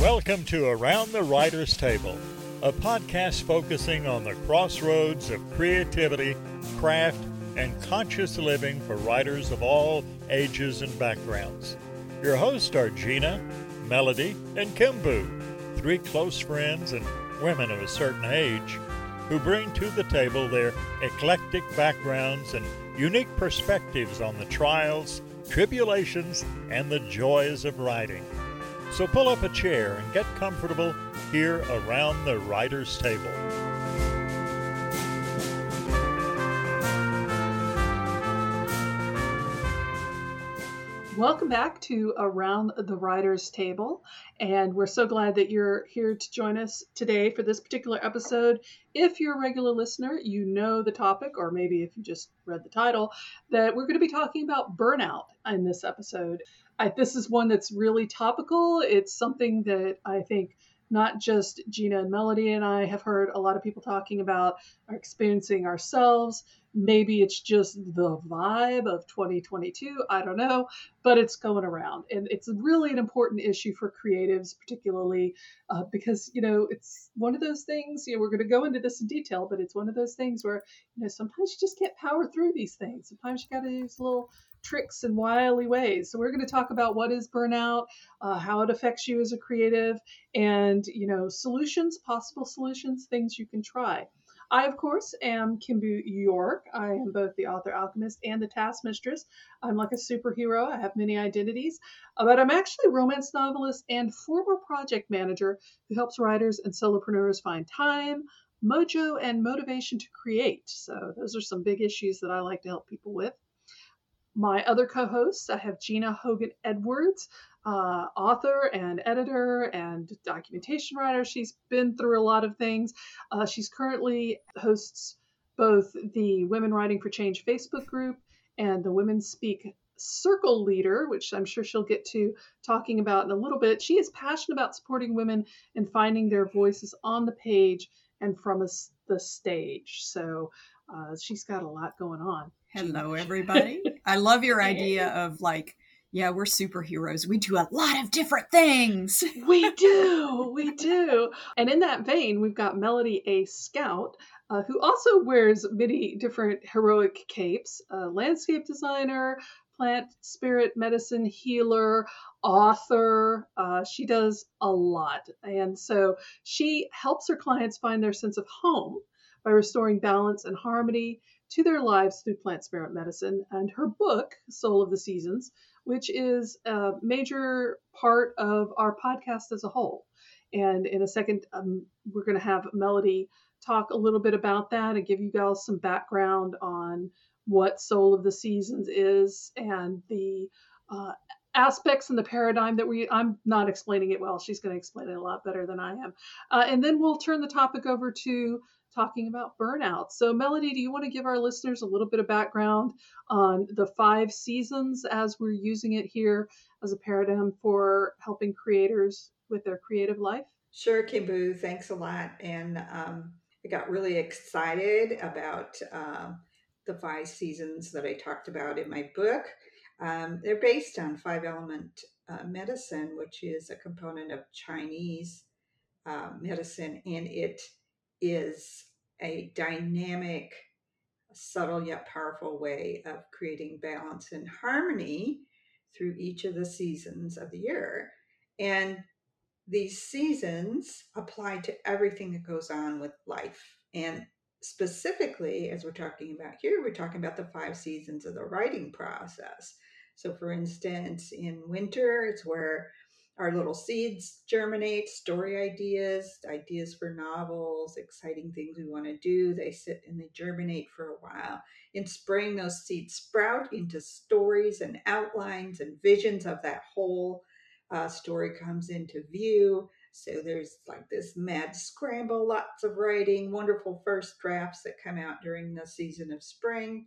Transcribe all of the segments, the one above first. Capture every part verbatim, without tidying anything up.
Welcome to Around the Writer's Table, a podcast focusing on the crossroads of creativity, craft, and conscious living for writers of all ages and backgrounds. Your hosts are Gina, Melody, and KimBoo, three close friends and women of a certain age who bring to the table their eclectic backgrounds and unique perspectives on the trials, tribulations, and the joys of writing. So pull up a chair and get comfortable here around the writer's table. Welcome back to Around the Writer's Table, and we're so glad that you're here to join us today for this particular episode. If you're a regular listener, you know the topic, or maybe if you just read the title, that we're going to be talking about burnout in this episode. I, this is one that's really topical. It's something that I think not just Gina and Melody and I have heard a lot of people talking about, are experiencing ourselves. Maybe it's just the vibe of twenty twenty-two. I don't know, but it's going around. And it's really an important issue for creatives, particularly uh, because, you know, it's one of those things, you know, we're going to go into this in detail, but it's one of those things where, you know, sometimes you just can't power through these things. Sometimes you got to use a little tricks and wily ways. So we're going to talk about what is burnout, uh, how it affects you as a creative, and, you know, solutions, possible solutions, things you can try. I, of course, am KimBoo York. I am both the author alchemist and the task mistress. I'm like a superhero. I have many identities, but I'm actually a romance novelist and former project manager who helps writers and solopreneurs find time, mojo, and motivation to create. So those are some big issues that I like to help people with. My other co-hosts, I have Gina Hogan-Edwards, uh, author and editor and documentation writer. She's been through a lot of things. Uh, she's currently hosts both the Women Writing for Change Facebook group and the Women Speak Circle Leader, which I'm sure she'll get to talking about in a little bit. She is passionate about supporting women and finding their voices on the page and from a, the stage. So uh, she's got a lot going on. Hello, everybody. I love your idea of like, yeah, we're superheroes. We do a lot of different things. We do. We do. And in that vein, we've got Melody A. Scout, uh, who also wears many different heroic capes, a landscape designer, plant spirit medicine healer, author. Uh, she does a lot. And so she helps her clients find their sense of home by restoring balance and harmony to their lives through plant spirit medicine, and her book, Soul of the Seasons, which is a major part of our podcast as a whole. And in a second, um, we're going to have Melody talk a little bit about that and give you guys some background on what Soul of the Seasons is and the uh, aspects and the paradigm that we, I'm not explaining it well. She's going to explain it a lot better than I am. Uh, and then we'll turn the topic over to talking about burnout. So Melody, do you want to give our listeners a little bit of background on the five seasons as we're using it here as a paradigm for helping creators with their creative life? Sure, KimBoo. Thanks a lot. And um, I got really excited about uh, the five seasons that I talked about in my book. Um, they're based on five element uh, medicine, which is a component of Chinese uh, medicine, and it is a dynamic, subtle yet powerful way of creating balance and harmony through each of the seasons of the year. And these seasons apply to everything that goes on with life. And specifically, as we're talking about here, we're talking about the five seasons of the writing process. So for instance, in winter, it's where our little seeds germinate, story ideas, ideas for novels, exciting things we want to do. They sit and they germinate for a while. In spring, those seeds sprout into stories and outlines and visions of that whole uh, story comes into view. So there's like this mad scramble, lots of writing, wonderful first drafts that come out during the season of spring.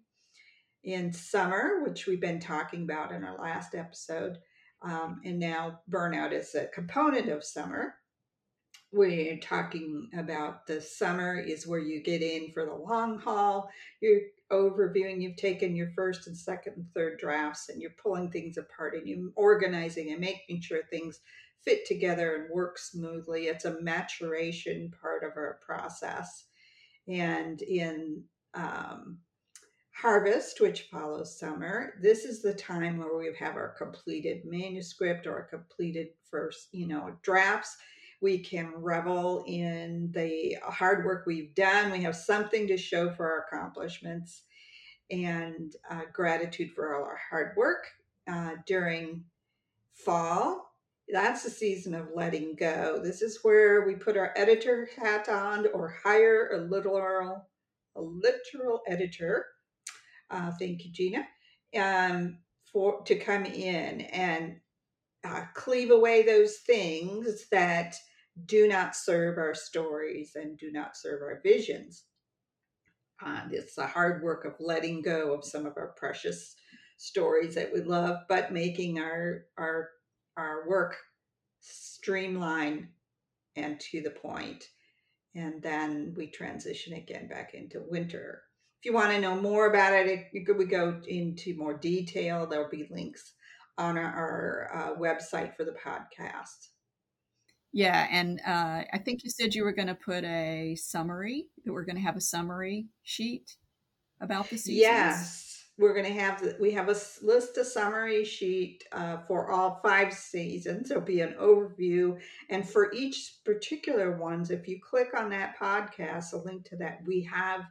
In summer, which we've been talking about in our last episode, Um, and now burnout is a component of summer. We're talking about the summer is where you get in for the long haul. You're overviewing, you've taken your first and second and third drafts, and you're pulling things apart and you're organizing and making sure things fit together and work smoothly. It's a maturation part of our process. And in um, harvest, which follows summer, this is the time where we have our completed manuscript or completed first, you know, drafts. We can revel in the hard work we've done. We have something to show for our accomplishments and uh, gratitude for all our hard work. Uh, during fall, that's the season of letting go. This is where we put our editor hat on or hire a literal, a literal editor. Uh, thank you, Gina, um, for to come in and uh, cleave away those things that do not serve our stories and do not serve our visions. Uh, it's the hard work of letting go of some of our precious stories that we love, but making our our our work streamlined and to the point. And then we transition again back into winter. If you want to know more about it, it we go into more detail. There'll be links on our, our uh, website for the podcast. Yeah, and uh, I think you said you were going to put a summary, that we're going to have a summary sheet about the seasons. Yes, we're going to have, we have a list, a summary sheet uh, for all five seasons. There'll be an overview. And for each particular ones, if you click on that podcast, a link to that, we have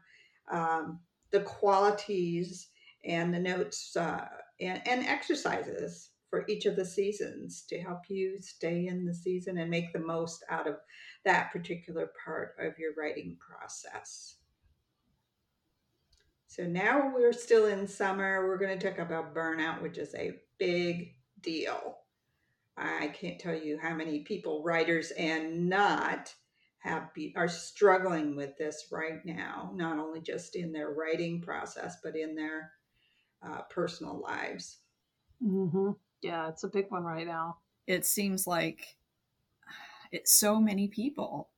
um, the qualities and the notes uh, and, and exercises for each of the seasons to help you stay in the season and make the most out of that particular part of your writing process. So now we're still in summer. We're going to talk about burnout, which is a big deal. I can't tell you how many people, writers and not, have be, are struggling with this right now, not only just in their writing process, but in their uh, personal lives. Mm-hmm. Yeah, it's a big one right now. It seems like it's so many people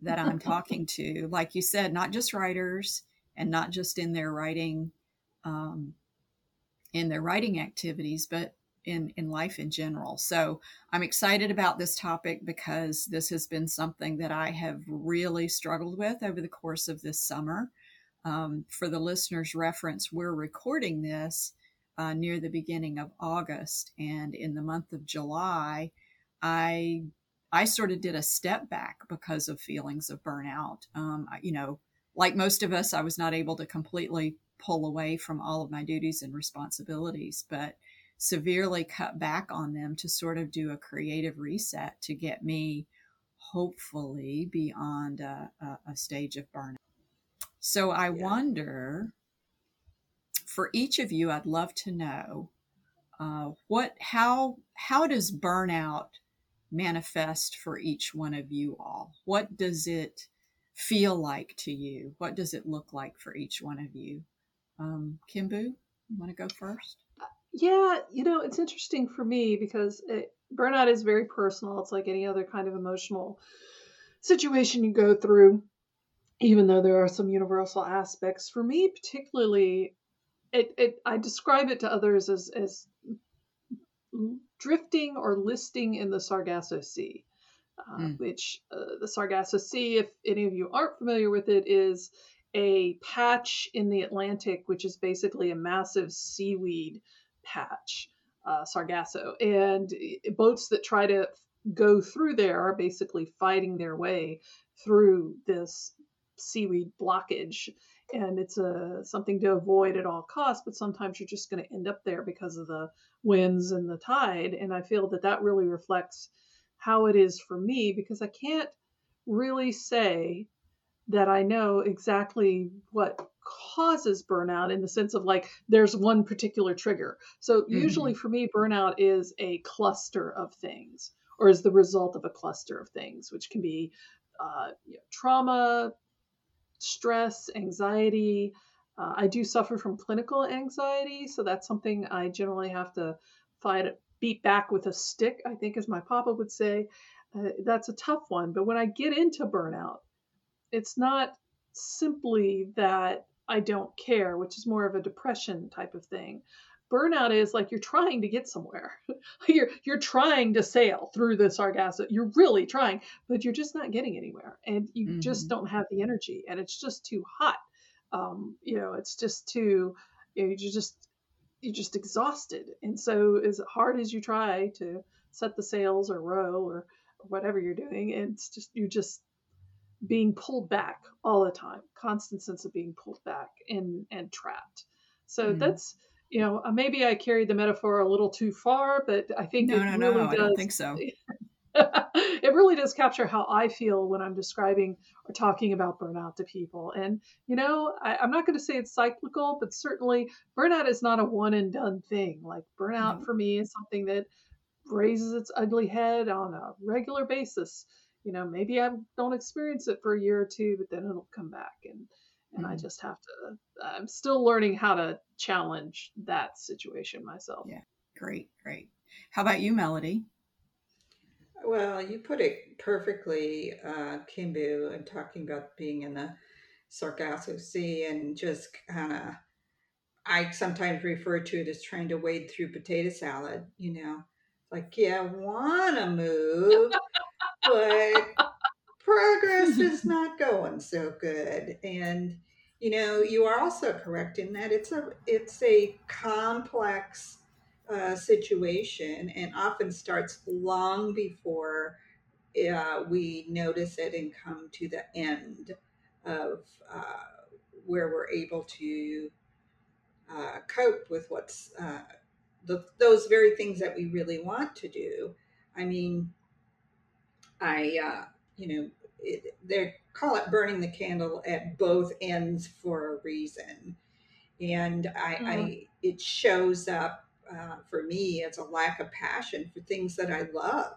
that I'm talking to, like you said, not just writers and not just in their writing, um, in their writing activities, but in, in life in general. So I'm excited about this topic because this has been something that I have really struggled with over the course of this summer. Um, for the listeners' reference, we're recording this Uh, near the beginning of August, and in the month of July, I I sort of did a step back because of feelings of burnout. Um, I, you know, like most of us, I was not able to completely pull away from all of my duties and responsibilities, but severely cut back on them to sort of do a creative reset to get me, hopefully, beyond a, a, a stage of burnout. So I yeah. wonder, for each of you, I'd love to know uh, what, how, how does burnout manifest for each one of you all? What does it feel like to you? What does it look like for each one of you? Um, KimBoo, you want to go first? Yeah, you know, it's interesting for me because it, burnout is very personal. It's like any other kind of emotional situation you go through, even though there are some universal aspects. For me, particularly, It, it, I describe it to others as, as drifting or listing in the Sargasso Sea, uh, mm. which uh, the Sargasso Sea, if any of you aren't familiar with it, is a patch in the Atlantic, which is basically a massive seaweed patch, uh, Sargasso. And boats that try to go through there are basically fighting their way through this seaweed blockage. And it's a, something to avoid at all costs, but sometimes you're just going to end up there because of the winds and the tide. And I feel that that really reflects how it is for me, because I can't really say that I know exactly what causes burnout in the sense of like there's one particular trigger. So mm-hmm. usually for me, burnout is a cluster of things, or is the result of a cluster of things, which can be uh, you know, trauma, stress, anxiety. Uh, I do suffer from clinical anxiety, so that's something I generally have to fight, beat back with a stick, I think, as my papa would say. Uh, that's a tough one. But when I get into burnout, it's not simply that I don't care, which is more of a depression type of thing. burnout is like you're trying to get somewhere. you're you're trying to sail through the Sargasso. You're really trying, but you're just not getting anywhere, and you mm-hmm. just don't have the energy, and it's just too hot. Um, you know, it's just too. You know, you're just you're just exhausted, and so as hard as you try to set the sails or row or whatever you're doing, it's just you're just being pulled back all the time. Constant sense of being pulled back and and trapped. So mm-hmm. that's. You know, maybe I carried the metaphor a little too far, but I think no, it no, really no, does. I don't think so. It really does capture how I feel when I'm describing or talking about burnout to people. And you know, I, I'm not going to say it's cyclical, but certainly burnout is not a one and done thing. Like burnout mm-hmm. for me is something that raises its ugly head on a regular basis. You know, maybe I don't experience it for a year or two, but then it'll come back and. And mm-hmm. I just have to, I'm still learning how to challenge that situation myself. Yeah. Great. Great. How about you, Melody? Well, you put it perfectly, uh, KimBoo, and talking about being in the Sargasso Sea and just kind of, I sometimes refer to it as trying to wade through potato salad, you know, like, yeah, I want to move, but progress is not going so good. And, you know, you are also correct in that it's a it's a complex uh, situation and often starts long before uh, we notice it and come to the end of uh, where we're able to uh, cope with what's uh, the, those very things that we really want to do. I mean, I... Uh, You know, it, they call it burning the candle at both ends for a reason. And I, mm-hmm. I it shows up uh, for me as a lack of passion for things that I love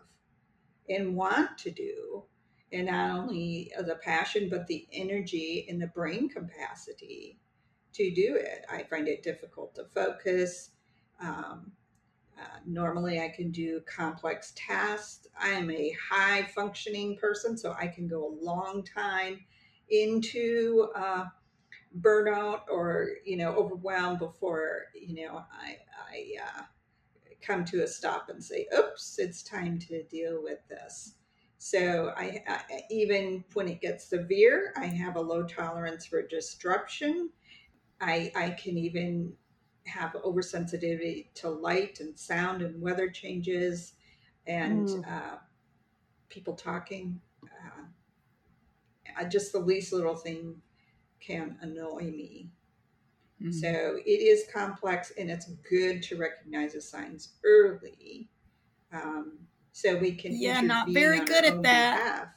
and want to do. And not only the passion, but the energy and the brain capacity to do it. I find it difficult to focus. Um, Uh, normally I can do complex tasks. I am a high functioning person, so I can go a long time into uh, burnout or, you know, overwhelmed before, you know, I, I uh, come to a stop and say, oops, it's time to deal with this. So I, I even when it gets severe, I have a low tolerance for disruption. I, I can even have oversensitivity to light and sound and weather changes and mm. uh, people talking. Uh, just the least little thing can annoy me. Mm. So it is complex, and it's good to recognize the signs early. Um, so we can Yeah, not very good at that. Behalf.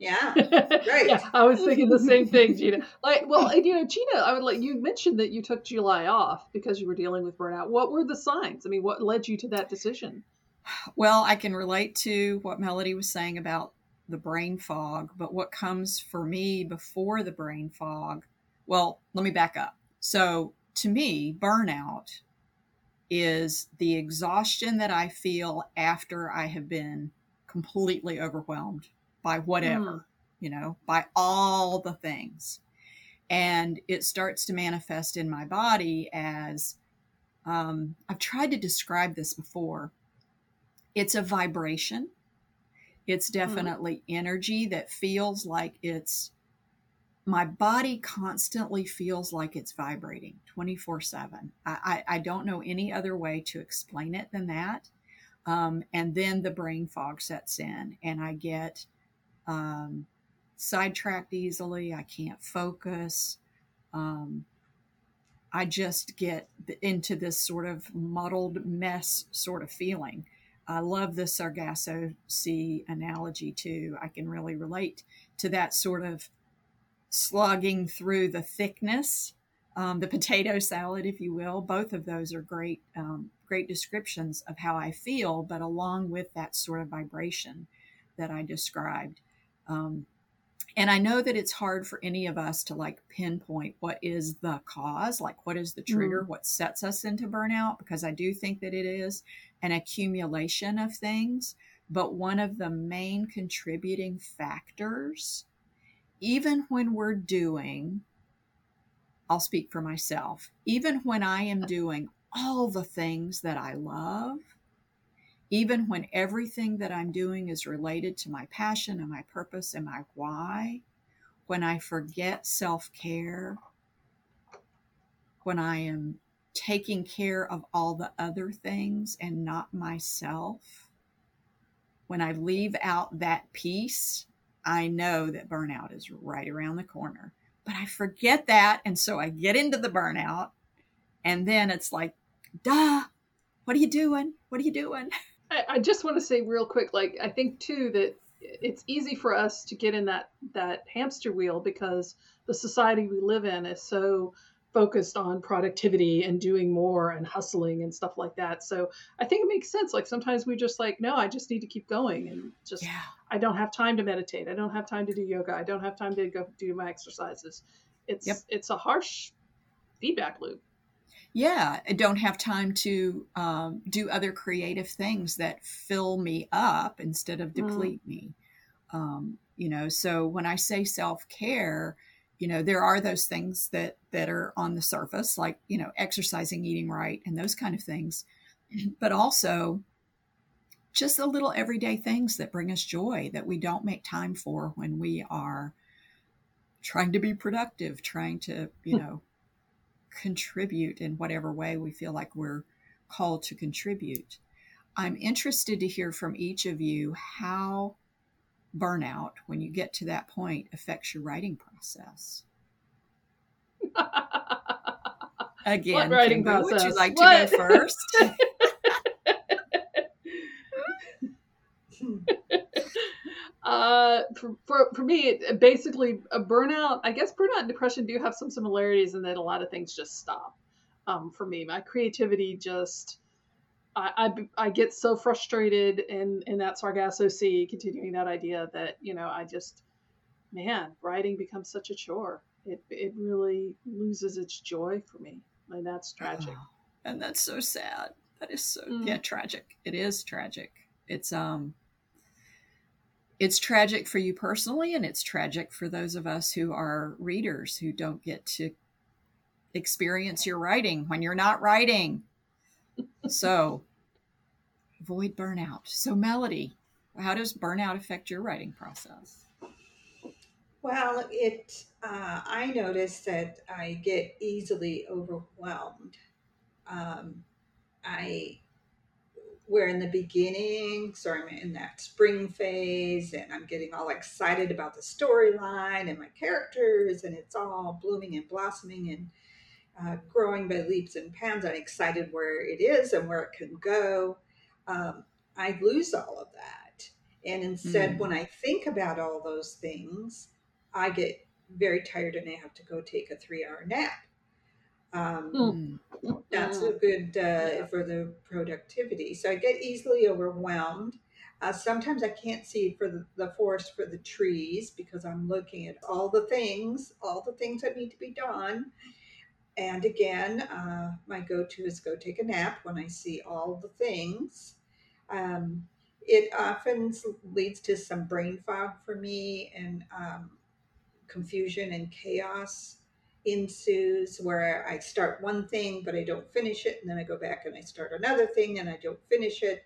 Yeah, right. Yeah, I was thinking the same thing, Gina. Like, well, and, you know, Gina, I would like you mentioned that you took July off because you were dealing with burnout. What were the signs? I mean, what led you to that decision? Well, I can relate to what Melody was saying about the brain fog, but what comes for me before the brain fog? Well, let me back up. So, to me, burnout is the exhaustion that I feel after I have been completely overwhelmed by whatever, mm. you know, by all the things. And it starts to manifest in my body as, um, I've tried to describe this before. It's a vibration. It's definitely mm. energy that feels like it's, my body constantly feels like it's vibrating twenty-four seven. I, I, I don't know any other way to explain it than that. Um, and then the brain fog sets in and I get um, sidetracked easily. I can't focus. Um, I just get into this sort of muddled mess sort of feeling. I love the Sargasso Sea analogy too. I can really relate to that sort of slogging through the thickness, um, the potato salad, if you will. Both of those are great, um, great descriptions of how I feel, but along with that sort of vibration that I described. Um, and I know that it's hard for any of us to like pinpoint what is the cause, like what is the trigger, mm. what sets us into burnout, because I do think that it is an accumulation of things. But one of the main contributing factors, even when we're doing, I'll speak for myself, even when I am doing all the things that I love, even when everything that I'm doing is related to my passion and my purpose and my why, when I forget self-care, when I am taking care of all the other things and not myself, when I leave out that piece, I know that burnout is right around the corner. But I forget that, and so I get into the burnout, and then it's like, duh, what are you doing? What are you doing? I, I just want to say real quick, like, I think, too, that it's easy for us to get in that, that hamster wheel because the society we live in is so focused on productivity and doing more and hustling and stuff like that. So I think it makes sense. Like sometimes we just like, no, I just need to keep going and just, yeah. I don't have time to meditate. I don't have time to do yoga. I don't have time to go do my exercises. It's, yep. it's a harsh feedback loop. Yeah. I don't have time to um, do other creative things that fill me up instead of deplete mm. me. Um, you know, so when I say self-care, you know, there are those things that, that are on the surface, like, you know, exercising, eating right, and those kind of things, but also just the little everyday things that bring us joy that we don't make time for when we are trying to be productive, trying to, you know, contribute in whatever way we feel like we're called to contribute. I'm interested to hear from each of you how burnout, when you get to that point, affects your writing process. Again, what writing Kimbo, process? Would you like what? to go first? uh, for, for, for me, it, basically, a burnout, I guess burnout and depression do have some similarities in that a lot of things just stop. Um, for me, my creativity just... I, I, I get so frustrated in, in that Sargasso Sea, continuing that idea that, you know, I just, man, writing becomes such a chore. It it really loses its joy for me. And that's tragic. Oh, and that's so sad. That is so, mm. yeah, tragic. It is tragic. It's, um, it's tragic for you personally, and it's tragic for those of us who are readers who don't get to experience your writing when you're not writing. So avoid burnout. So Melody, how does burnout affect your writing process? Well, it, uh, I notice that I get easily overwhelmed. Um, I, we're in the beginning, so I'm in that spring phase and I'm getting all excited about the storyline and my characters and it's all blooming and blossoming and Uh, growing by leaps and bounds. I'm excited where it is and where it can go. Um, I lose all of that. And instead, mm. when I think about all those things, I get very tired and I have to go take a three hour nap. Um, mm. That's a good uh, yeah. for the productivity. So I get easily overwhelmed. Uh, sometimes I can't see for the, the forest for the trees because I'm looking at all the things, all the things that need to be done. And again, uh, my go-to is go take a nap when I see all the things. Um, it often leads to some brain fog for me, and um, confusion and chaos ensues where I start one thing, but I don't finish it. And then I go back and I start another thing and I don't finish it.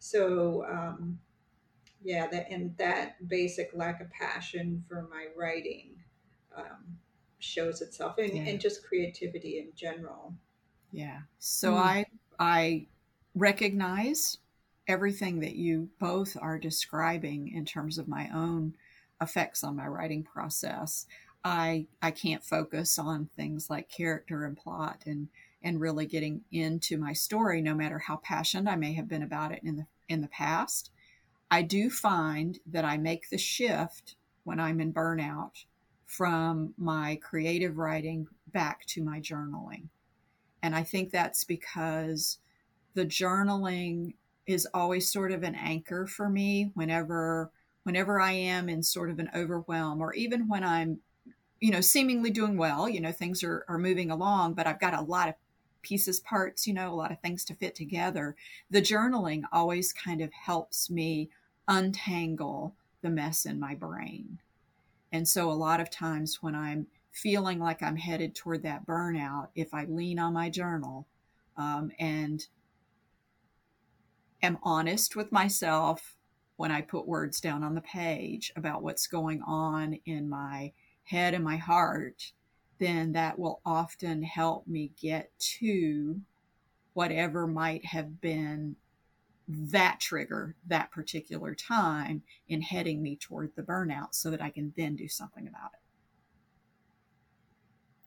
So um, yeah, that, and that basic lack of passion for my writing um, shows itself and, yeah. and just creativity in general. Yeah. So mm. I, I recognize everything that you both are describing in terms of my own effects on my writing process. I, I can't focus on things like character and plot and, and really getting into my story, no matter how passionate I may have been about it in the, in the past. I do find that I make the shift when I'm in burnout from my creative writing back to my journaling. And I think that's because the journaling is always sort of an anchor for me whenever, whenever I am in sort of an overwhelm, or even when I'm, you know, seemingly doing well, you know, things are, are moving along, but I've got a lot of pieces, parts, you know, a lot of things to fit together. The journaling always kind of helps me untangle the mess in my brain. And so a lot of times when I'm feeling like I'm headed toward that burnout, if I lean on my journal, um, and am honest with myself when I put words down on the page about what's going on in my head and my heart, then that will often help me get to whatever might have been that trigger that particular time in heading me toward the burnout, so that I can then do something about it.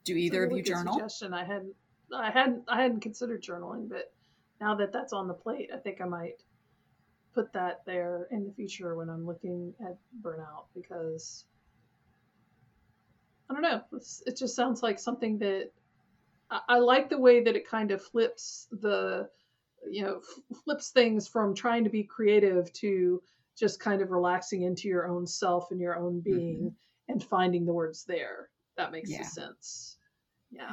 Do either of you journal? Suggestion. I hadn't, I hadn't, I hadn't considered journaling, but now that that's on the plate, I think I might put that there in the future when I'm looking at burnout, because I don't know, it just sounds like something that I, I like the way that it kind of flips the, you know, flips things from trying to be creative to just kind of relaxing into your own self and your own being, mm-hmm. and finding the words there. That makes yeah. sense. Yeah.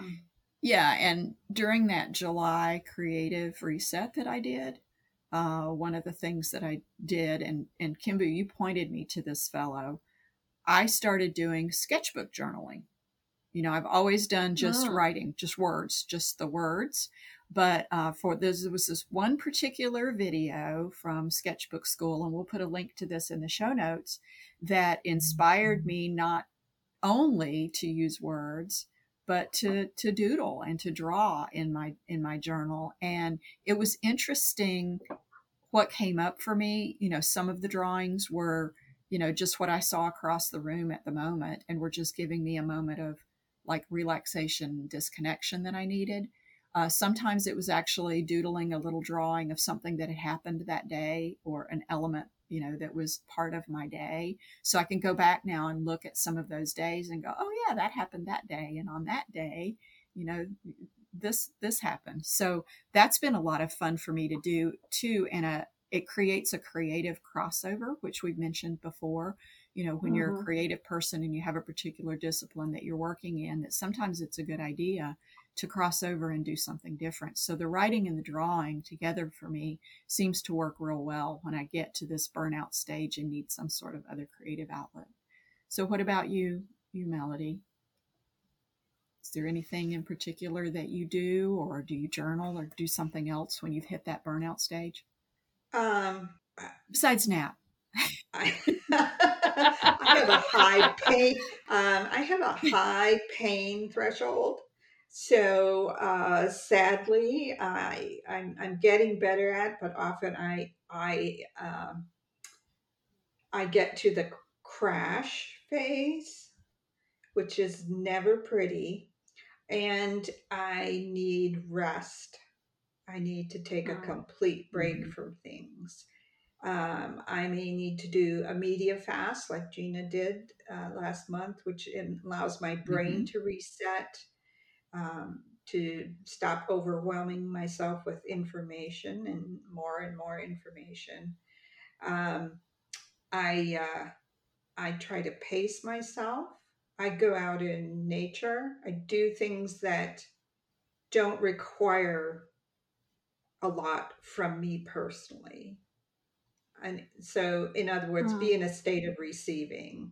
Yeah. And during that July creative reset that I did, uh, one of the things that I did, and, and KimBoo, you pointed me to this fellow, I started doing sketchbook journaling. You know, I've always done just oh. writing, just words, just the words. But uh, for this, there was this one particular video from Sketchbook Skool, and we'll put a link to this in the show notes, that inspired me not only to use words, but to to doodle and to draw in my in my journal. And it was interesting what came up for me. You know, some of the drawings were, you know, just what I saw across the room at the moment, and were just giving me a moment of like relaxation, disconnection that I needed. Uh, sometimes it was actually doodling a little drawing of something that had happened that day, or an element, you know, that was part of my day. So I can go back now and look at some of those days and go, oh yeah, that happened that day. And on that day, you know, this, this happened. So that's been a lot of fun for me to do too. And a, it creates a creative crossover, which we've mentioned before. You know, when mm-hmm. you're a creative person and you have a particular discipline that you're working in, that sometimes it's a good idea to cross over and do something different. So the writing and the drawing together for me seems to work real well when I get to this burnout stage and need some sort of other creative outlet. So what about you, you Melody? Is there anything in particular that you do, or do you journal or do something else when you've hit that burnout stage? Um, Besides nap. I, I have a high pain. Um, I have a high pain threshold. So uh, sadly, I I'm, I'm getting better at, but often I I um, I get to the crash phase, which is never pretty, and I need rest. I need to take a complete break mm-hmm. from things. Um, I may need to do a media fast, like Gina did uh, last month, which allows my brain mm-hmm. to reset. Um, to stop overwhelming myself with information and more and more information. Um, I uh, I try to pace myself. I go out in nature. I do things that don't require a lot from me personally. And so, in other words, oh. be in a state of receiving.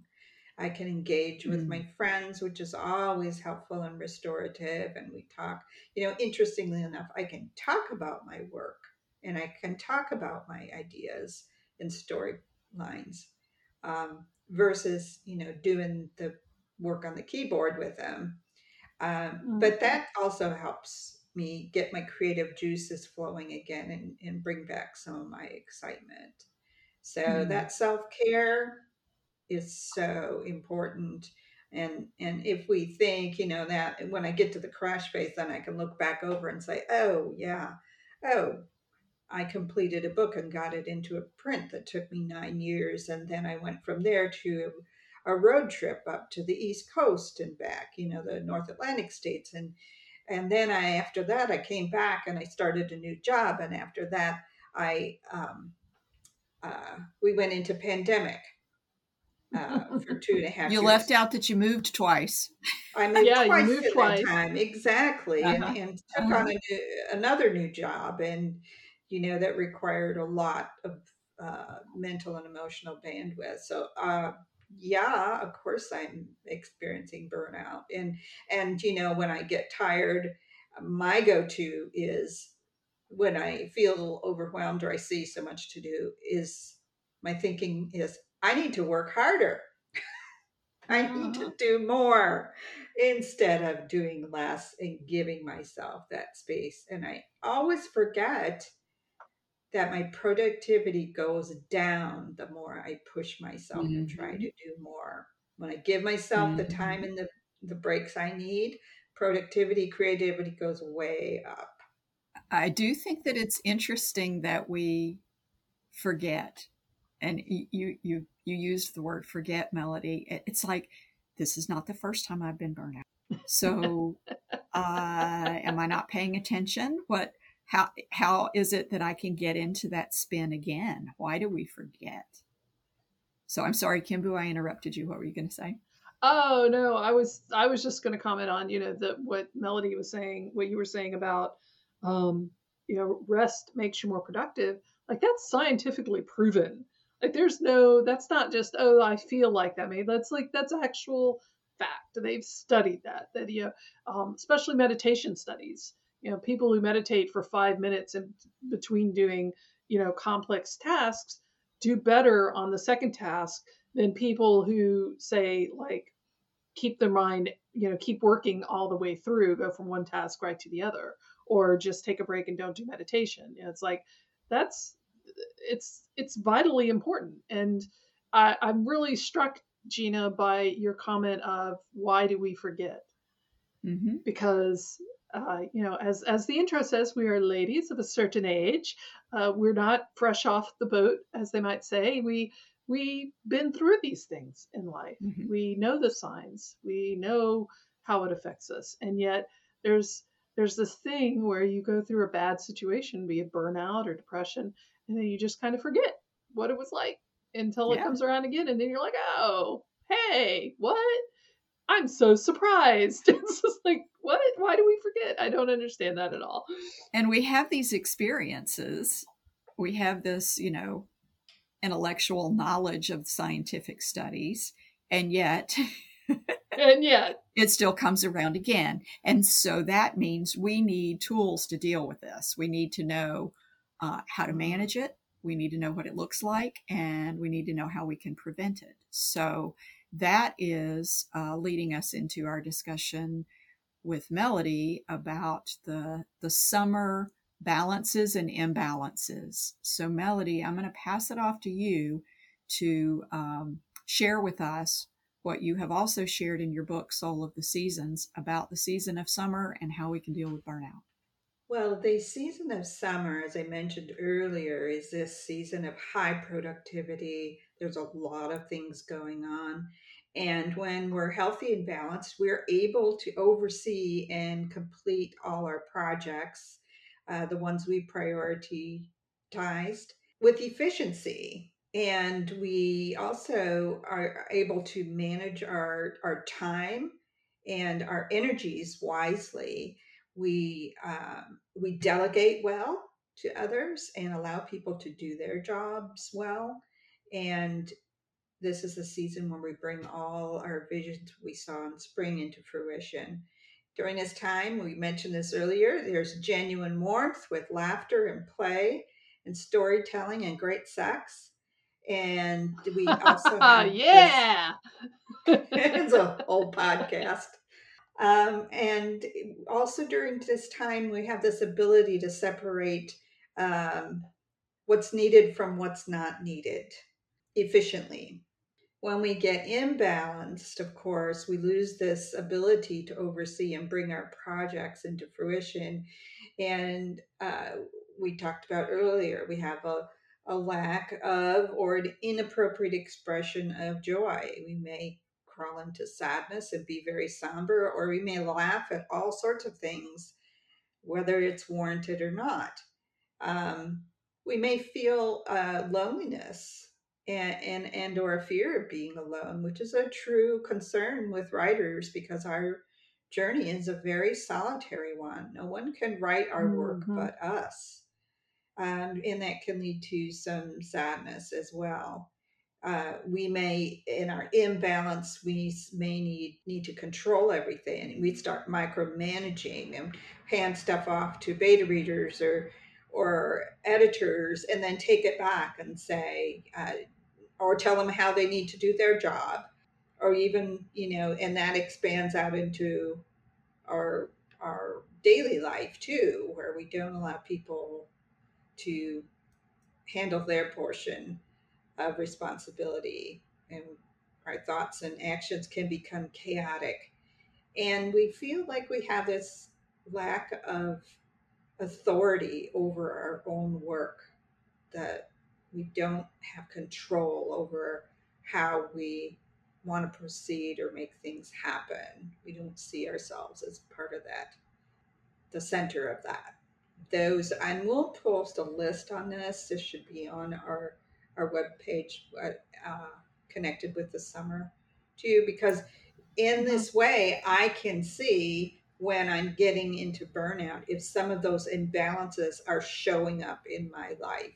I can engage with mm. my friends, which is always helpful and restorative. And we talk, you know, interestingly enough, I can talk about my work and I can talk about my ideas and storylines um, versus, you know, doing the work on the keyboard with them. Um, mm. But that also helps me get my creative juices flowing again and, and bring back some of my excitement. So mm. that self-care is so important. And and if we think, you know, that when I get to the crash phase, then I can look back over and say, oh yeah, oh, I completed a book and got it into a print that took me nine years. And then I went from there to a road trip up to the East Coast and back, you know, the North Atlantic states. And and then I, after that, I came back and I started a new job. And after that, I um, uh, we went into pandemic. Uh, for two and a half you years. Left out that you moved twice. I moved yeah, twice moved at twice. That time, exactly, uh-huh. and, and took uh-huh. on a new, another new job, and you know that required a lot of uh, mental and emotional bandwidth. So, uh, yeah, of course, I'm experiencing burnout, and and you know when I get tired, my go-to is when I feel overwhelmed or I see so much to do is my thinking is I need to work harder. I need to do more instead of doing less and giving myself that space. And I always forget that my productivity goes down the more I push myself mm-hmm. and try to do more. When I give myself mm-hmm. the time and the, the breaks I need, productivity, creativity goes way up. I do think that it's interesting that we forget. And you you you used the word forget, Melody. It's like, this is not the first time I've been burnt out. So uh, am I not paying attention? What? How how is it that I can get into that spin again? Why do we forget? So I'm sorry, KimBoo, I interrupted you. What were you going to say? Oh no, I was I was just going to comment on you know the what Melody was saying, what you were saying about um, you know rest makes you more productive. Like that's scientifically proven. Like there's no, that's not just, oh, I feel like that. I mean, that's like, that's actual fact. They've studied that, that, you know, um, especially meditation studies, you know, people who meditate for five minutes in between doing, you know, complex tasks do better on the second task than people who say, like, keep their mind, you know, keep working all the way through, go from one task right to the other, or just take a break and don't do meditation. You know, it's like, that's, it's it's vitally important. And I, I'm really struck, Gina, by your comment of why do we forget? Mm-hmm. Because, uh, you know, as, as the intro says, we are ladies of a certain age. Uh, we're not fresh off the boat, as they might say. We, we've been through these things in life. Mm-hmm. We know the signs. We know how it affects us. And yet there's there's this thing where you go through a bad situation, be it burnout or depression, and then you just kind of forget what it was like until yeah. it comes around again. And then you're like, oh, hey, what? I'm so surprised. It's just like, what? Why do we forget? I don't understand that at all. And we have these experiences. We have this, you know, intellectual knowledge of scientific studies. And yet... and yet it still comes around again. And so that means we need tools to deal with this. We need to know uh, how to manage it. We need to know what it looks like, and we need to know how we can prevent it. So that is uh, leading us into our discussion with Melody about the, the summer balances and imbalances. So Melody, I'm going to pass it off to you to um, share with us what you have also shared in your book, Soul of the Seasons, about the season of summer and how we can deal with burnout. Well, the season of summer, as I mentioned earlier, is this season of high productivity. There's a lot of things going on. And when we're healthy and balanced, we're able to oversee and complete all our projects, uh, the ones we prioritized, with efficiency. And we also are able to manage our, our time and our energies wisely. We um, we delegate well to others and allow people to do their jobs well. And this is the season when we bring all our visions we saw in spring into fruition. During this time, we mentioned this earlier, there's genuine warmth with laughter and play and storytelling and great sex. And we also have yeah, this, it's a whole podcast. Um, and also during this time, we have this ability to separate um, what's needed from what's not needed efficiently. When we get imbalanced, of course, we lose this ability to oversee and bring our projects into fruition. And uh, we talked about earlier, we have a a lack of or an inappropriate expression of joy. We may crawl into sadness and be very somber, or we may laugh at all sorts of things, whether it's warranted or not. Um, we may feel uh, loneliness and, and, and or fear of being alone, which is a true concern with writers because our journey is a very solitary one. No one can write our work mm-hmm. but us. Um, and that can lead to some sadness as well. Uh, we may, in our imbalance, we may need, need to control everything. We start micromanaging and hand stuff off to beta readers or or editors, and then take it back and say, uh, or tell them how they need to do their job, or even, you know, and that expands out into our our daily life too, where we don't allow people to handle their portion of responsibility, and our thoughts and actions can become chaotic. And we feel like we have this lack of authority over our own work, that we don't have control over how we want to proceed or make things happen. We don't see ourselves as part of that, the center of that. Those, and we'll post a list on this. This should be on our our webpage, uh, connected with the summer too, because in this way, I can see when I'm getting into burnout, if some of those imbalances are showing up in my life,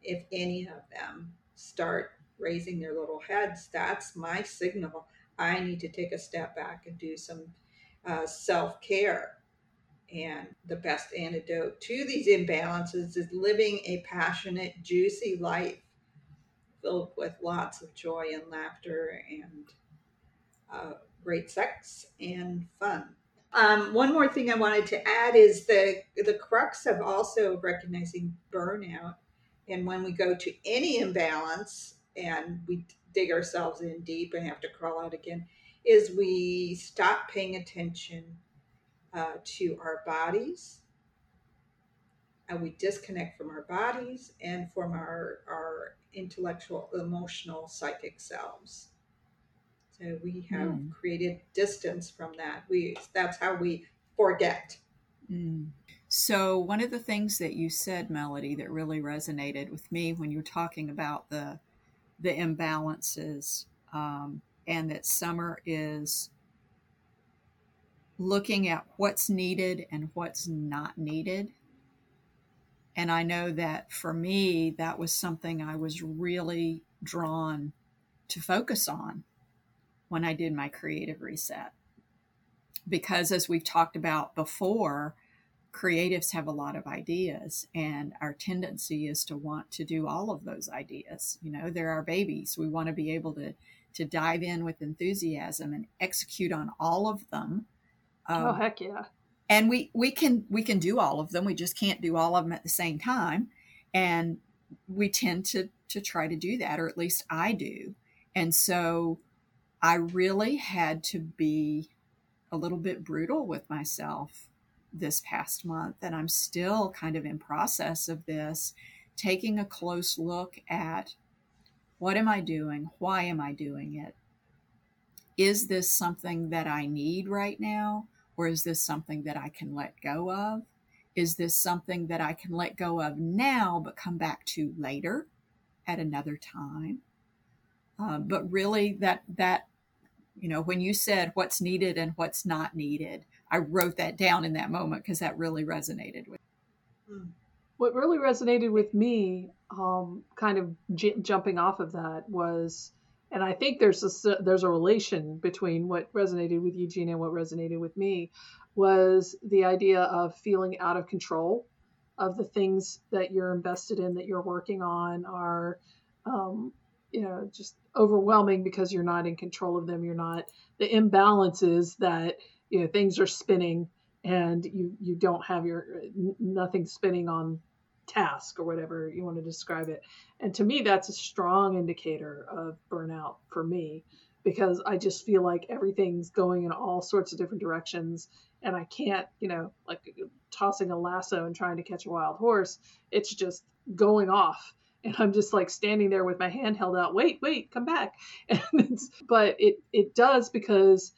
if any of them start raising their little heads, that's my signal. I need to take a step back and do some uh, self-care. And the best antidote to these imbalances is living a passionate, juicy life filled with lots of joy and laughter and uh, great sex and fun. Um, one more thing I wanted to add is the, the crux of also recognizing burnout. And when we go to any imbalance and we dig ourselves in deep and have to crawl out again, is we stop paying attention Uh, to our bodies, and we disconnect from our bodies and from our, our intellectual, emotional, psychic selves. So we have mm. created distance from that. We, that's how we forget. Mm. So one of the things that you said, Melody, that really resonated with me when you were talking about the, the imbalances, um, and that summer is looking at what's needed and what's not needed. And I know that for me, that was something I was really drawn to focus on when I did my creative reset. Because as we've talked about before, creatives have a lot of ideas, and our tendency is to want to do all of those ideas. You know, they're our babies. We want to be able to, to dive in with enthusiasm and execute on all of them. Um, oh, heck yeah. And we, we can, we can do all of them. We just can't do all of them at the same time. And we tend to, to try to do that, or at least I do. And so I really had to be a little bit brutal with myself this past month. And I'm still kind of in process of this, taking a close look at what am I doing? Why am I doing it? Is this something that I need right now? Or is this something that I can let go of? Is this something that I can let go of now, but come back to later at another time? Uh, but really that, that, you know, when you said what's needed and what's not needed, I wrote that down in that moment because that really resonated with me. What really resonated with me, um, kind of j- jumping off of that was, and I think there's a, there's a relation between what resonated with you, Gina, and what resonated with me, was the idea of feeling out of control of the things that you're invested in, that you're working on, are, um, you know, just overwhelming because you're not in control of them. You're not, the imbalance is that, you know, things are spinning and you, you don't have your, nothing spinning on task or whatever you want to describe it. And to me, that's a strong indicator of burnout for me, because I just feel like everything's going in all sorts of different directions and I can't, you know, like tossing a lasso and trying to catch a wild horse. It's just going off. And I'm just like standing there with my hand held out, wait, wait, come back. And it's, but it, it does, because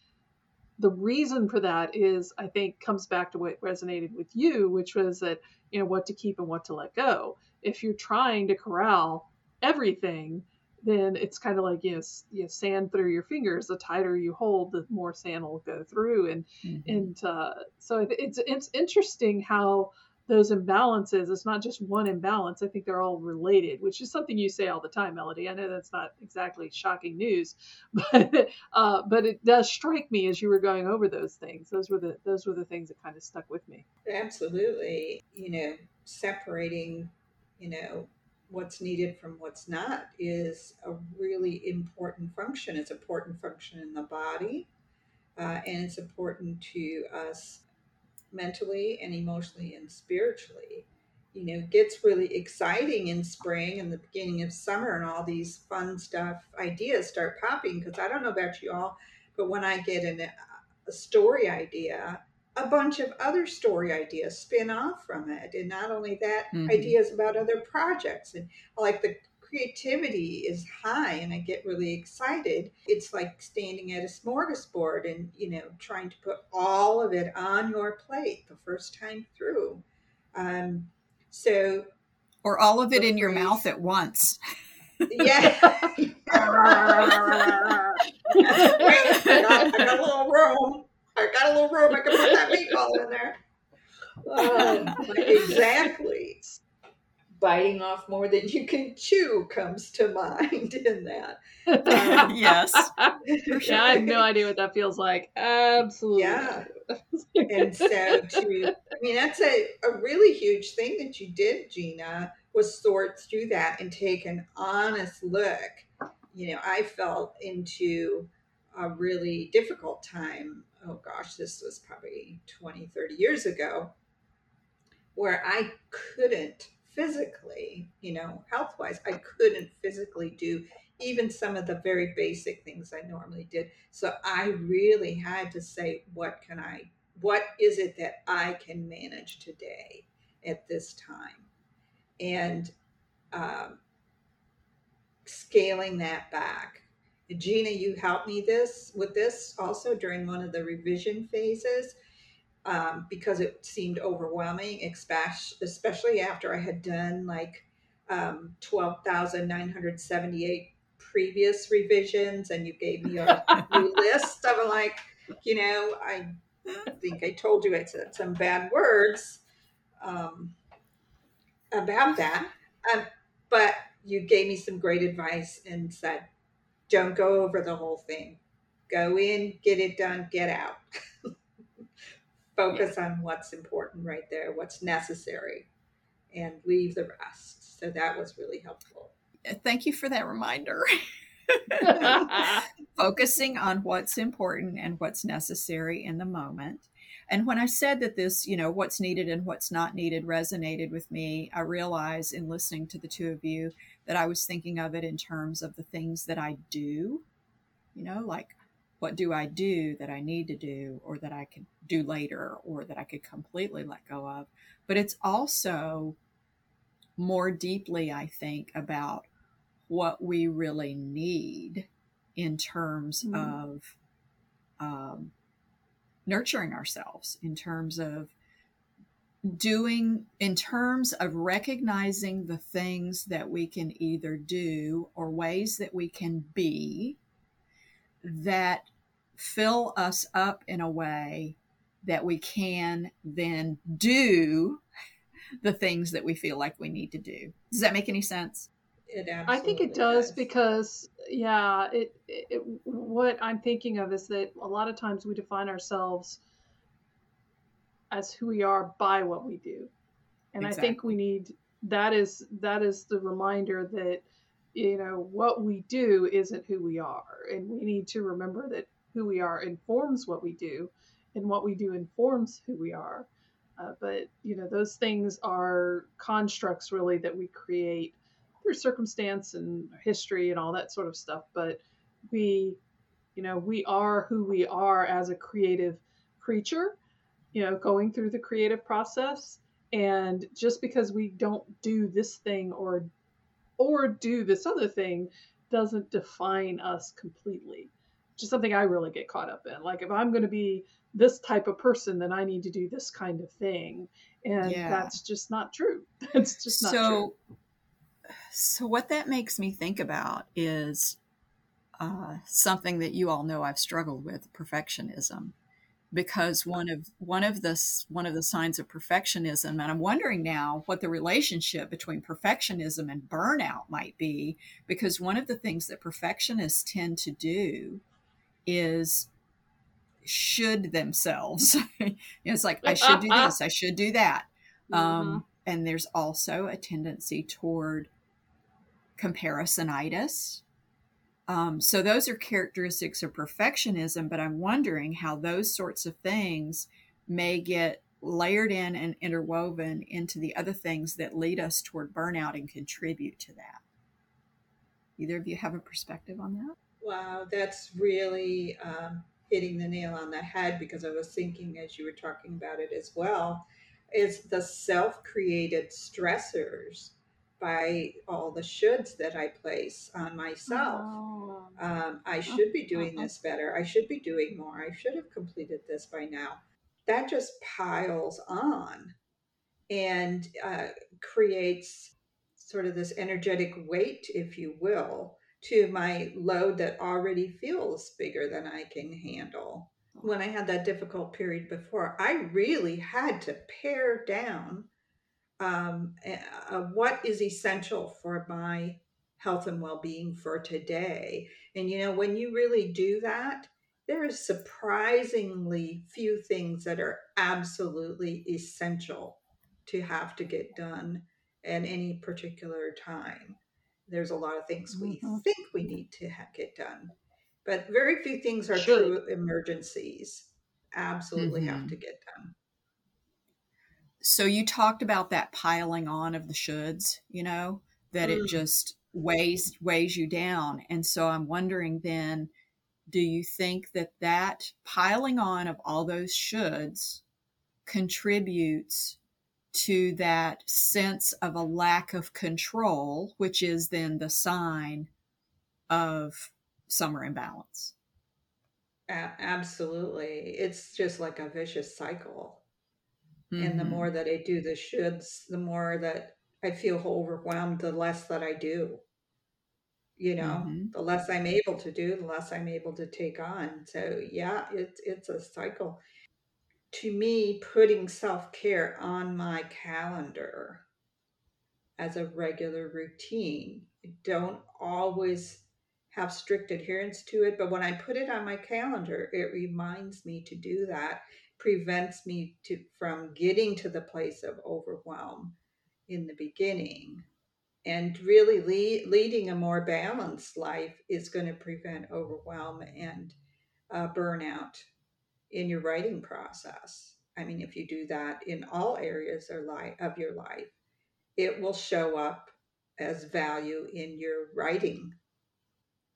the reason for that is, I think, comes back to what resonated with you, which was that, you know, what to keep and what to let go. If you're trying to corral everything, then it's kind of like, you know, you know, sand through your fingers. The tighter you hold, the more sand will go through. And, mm-hmm. and, uh, so it's, it's interesting how those imbalances, it's not just one imbalance. I think they're all related, which is something you say all the time, Melody. I know that's not exactly shocking news, but uh, but it does strike me as you were going over those things. Those were the those were the things that kind of stuck with me. Absolutely, you know, separating, you know, what's needed from what's not is a really important function. It's an important function in the body, uh, and it's important to us mentally and emotionally and spiritually. You know, it gets really exciting in spring and the beginning of summer, and all these fun stuff, ideas start popping, because I don't know about you all, but when I get an, a story idea, a bunch of other story ideas spin off from it. And not only that, mm-hmm. ideas about other projects, and like the creativity is high, and I get really excited. It's like standing at a smorgasbord and, you know, trying to put all of it on your plate the first time through. Um, so. Or all of it in phrase, your mouth at once. Yeah. I, got, I got a little room. I got a little room. I can put that meatball in there. Um, exactly. Biting off more than you can chew comes to mind in that. Um, yes. Yeah, I have no idea what that feels like. Absolutely. Yeah. And so, to, I mean, that's a, a really huge thing that you did, Gina, was sort through that and take an honest look. You know, I fell into a really difficult time. Oh gosh, this was probably twenty, thirty years ago, where I couldn't physically, you know, health-wise, I couldn't physically do even some of the very basic things I normally did. So I really had to say, what can I, what is it that I can manage today at this time? And um, scaling that back. Gina, you helped me this with this also during one of the revision phases. Um, because it seemed overwhelming, especially after I had done like um, twelve thousand nine hundred seventy-eight previous revisions, and you gave me a new list. I'm like, you know, I think I told you I said some bad words um, about that, um, but you gave me some great advice and said, don't go over the whole thing. Go in, get it done, get out. Focus yeah. on what's important right there, what's necessary, and leave the rest. So that was really helpful. Thank you for that reminder. Focusing on what's important and what's necessary in the moment. And when I said that this, you know, what's needed and what's not needed resonated with me, I realized in listening to the two of you that I was thinking of it in terms of the things that I do, you know, like, what do I do that I need to do, or that I can do later, or that I could completely let go of? But it's also more deeply, I think, about what we really need in terms mm-hmm. of um, nurturing ourselves, in terms of doing, in terms of recognizing the things that we can either do or ways that we can be that fill us up in a way that we can then do the things that we feel like we need to do. Does that make any sense? It absolutely I think it does, does. Because, yeah, it, it, what I'm thinking of is that a lot of times we define ourselves as who we are by what we do. And exactly. I think we need, that is, that is the reminder that, you know, what we do isn't who we are. And we need to remember that who we are informs what we do, and what we do informs who we are. Uh, but, you know, those things are constructs really that we create through circumstance and history and all that sort of stuff. But we, you know, we are who we are as a creative creature, you know, going through the creative process. And just because we don't do this thing or or do this other thing doesn't define us completely, which is something I really get caught up in. Like, if I'm going to be this type of person, then I need to do this kind of thing. And yeah. that's just not true. That's just not so, true. So what that makes me think about is uh, something that you all know I've struggled with, perfectionism. because one of one of the one of the signs of perfectionism, and I'm wondering now what the relationship between perfectionism and burnout might be, because one of the things that perfectionists tend to do is should themselves. You know, it's like, I should do this, I should do that. Mm-hmm. Um, and there's also a tendency toward comparisonitis. Um, so those are characteristics of perfectionism, but I'm wondering how those sorts of things may get layered in and interwoven into the other things that lead us toward burnout and contribute to that. Either of you have a perspective on that? Wow, that's really um, hitting the nail on the head, because I was thinking as you were talking about it as well, is the self-created stressors by all the shoulds that I place on myself. Oh. Um, I should be doing this better. I should be doing more. I should have completed this by now. That just piles on and uh, creates sort of this energetic weight, if you will, to my load that already feels bigger than I can handle. When I had that difficult period before, I really had to pare down Um, uh, what is essential for my health and well-being for today. And, you know, when you really do that, there is surprisingly few things that are absolutely essential to have to get done at any particular time. There's a lot of things we mm-hmm. think we need to ha- get done, but very few things are sure. true emergencies. Absolutely mm-hmm. have to get done. So you talked about that piling on of the shoulds, you know, that mm. it just weighs, weighs you down. And so I'm wondering then, do you think that that piling on of all those shoulds contributes to that sense of a lack of control, which is then the sign of summer imbalance? A- absolutely. It's just like a vicious cycle. And the more that I do the shoulds, the more that I feel overwhelmed, the less that I do, you know, mm-hmm. the less I'm able to do, the less I'm able to take on. So yeah, it's, it's a cycle. To me, putting self-care on my calendar as a regular routine, I don't always have strict adherence to it, but when I put it on my calendar, it reminds me to do that. Prevents me to from getting to the place of overwhelm in the beginning, and really lead, leading a more balanced life is going to prevent overwhelm and uh, burnout in your writing process. I mean, if you do that in all areas of, life, of your life, it will show up as value in your writing,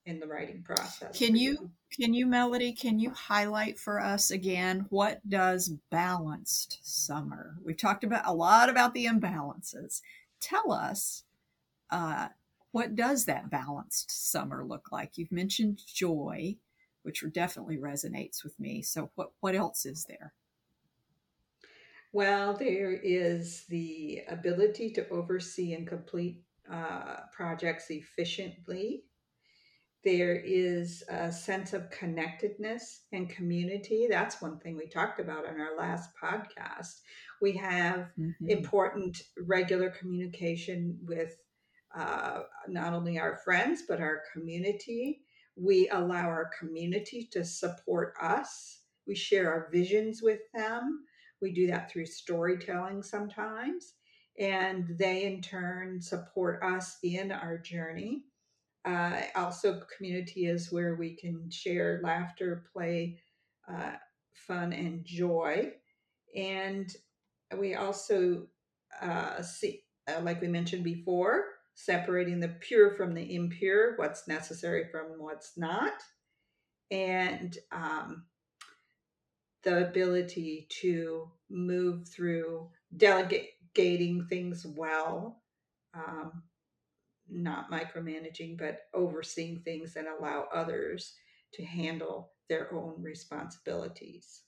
in the writing process. Can you, can you, Melody, can you highlight for us again, what does balanced summer? We've talked about a lot about the imbalances. Tell us, uh, what does that balanced summer look like? You've mentioned joy, which definitely resonates with me. So what, what else is there? Well, there is the ability to oversee and complete uh, projects efficiently. There is a sense of connectedness and community. That's one thing we talked about on our last podcast. We have mm-hmm. important regular communication with uh, not only our friends, but our community. We allow our community to support us. We share our visions with them. We do that through storytelling sometimes. And they in turn support us in our journey. Uh, also, community is where we can share laughter, play, uh, fun, and joy. And we also uh, see, uh, like we mentioned before, separating the pure from the impure, what's necessary from what's not, and um, the ability to move through delegating things well. Um, not micromanaging, but overseeing things and allow others to handle their own responsibilities.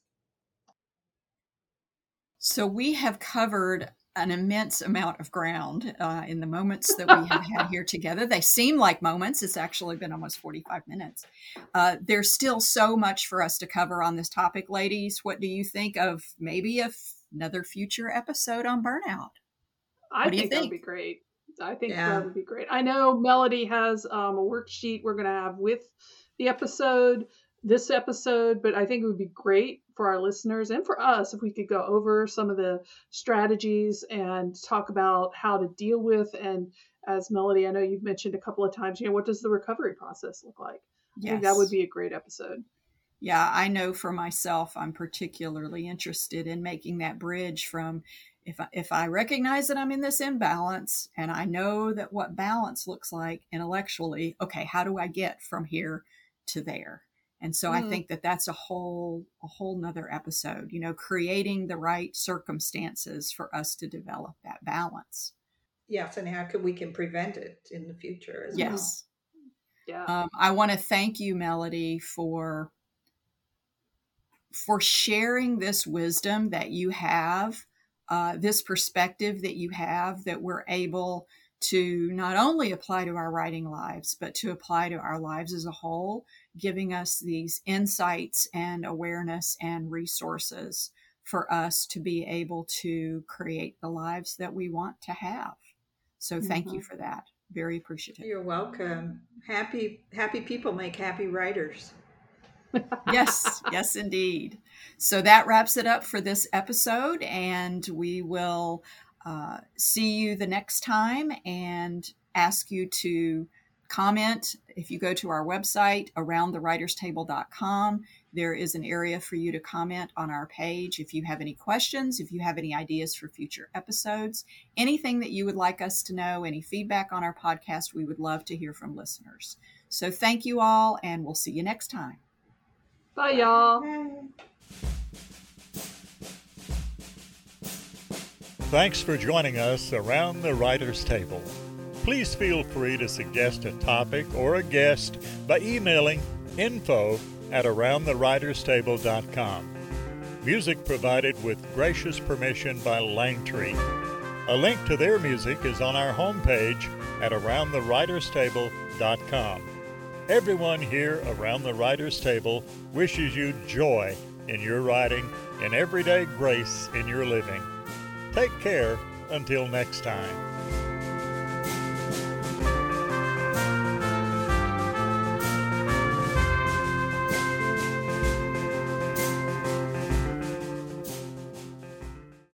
So we have covered an immense amount of ground uh, in the moments that we have had here together. They seem like moments. It's actually been almost forty-five minutes. Uh, there's still so much for us to cover on this topic, ladies. What do you think of maybe a f- another future episode on burnout? I what do think, think? that would be great. I think yeah. that would be great. I know Melody has um, a worksheet we're going to have with the episode, this episode, but I think it would be great for our listeners and for us if we could go over some of the strategies and talk about how to deal with. And as Melody, I know you've mentioned a couple of times, you know, what does the recovery process look like? Yes. I think that would be a great episode. Yeah, I know for myself, I'm particularly interested in making that bridge from if I, if I recognize that I'm in this imbalance and I know that what balance looks like intellectually, okay, how do I get from here to there? And so mm. I think that that's a whole, a whole nother episode, you know, creating the right circumstances for us to develop that balance. Yes. And how can we can prevent it in the future as yes. well. Yeah. Um, I want to thank you, Melody, for, for sharing this wisdom that you have, uh, this perspective that you have that we're able to not only apply to our writing lives, but to apply to our lives as a whole, giving us these insights and awareness and resources for us to be able to create the lives that we want to have. So thank mm-hmm. you for that. Very appreciative. You're welcome. Happy, happy people make happy writers. Yes, yes, indeed. So that wraps it up for this episode, and we will Uh, see you the next time, and ask you to comment. If you go to our website, around the writers table dot com, there is an area for you to comment on our page. If you have any questions, if you have any ideas for future episodes, anything that you would like us to know, any feedback on our podcast, we would love to hear from listeners. So thank you all, and we'll see you next time. Bye, y'all. Bye. Thanks for joining us around the Writer's Table. Please feel free to suggest a topic or a guest by emailing info at around the writers table dot com. Music provided with gracious permission by Langtree. A link to their music is on our homepage at around the writers table dot com. Everyone here around the Writer's Table wishes you joy in your writing and everyday grace in your living. Take care until next time.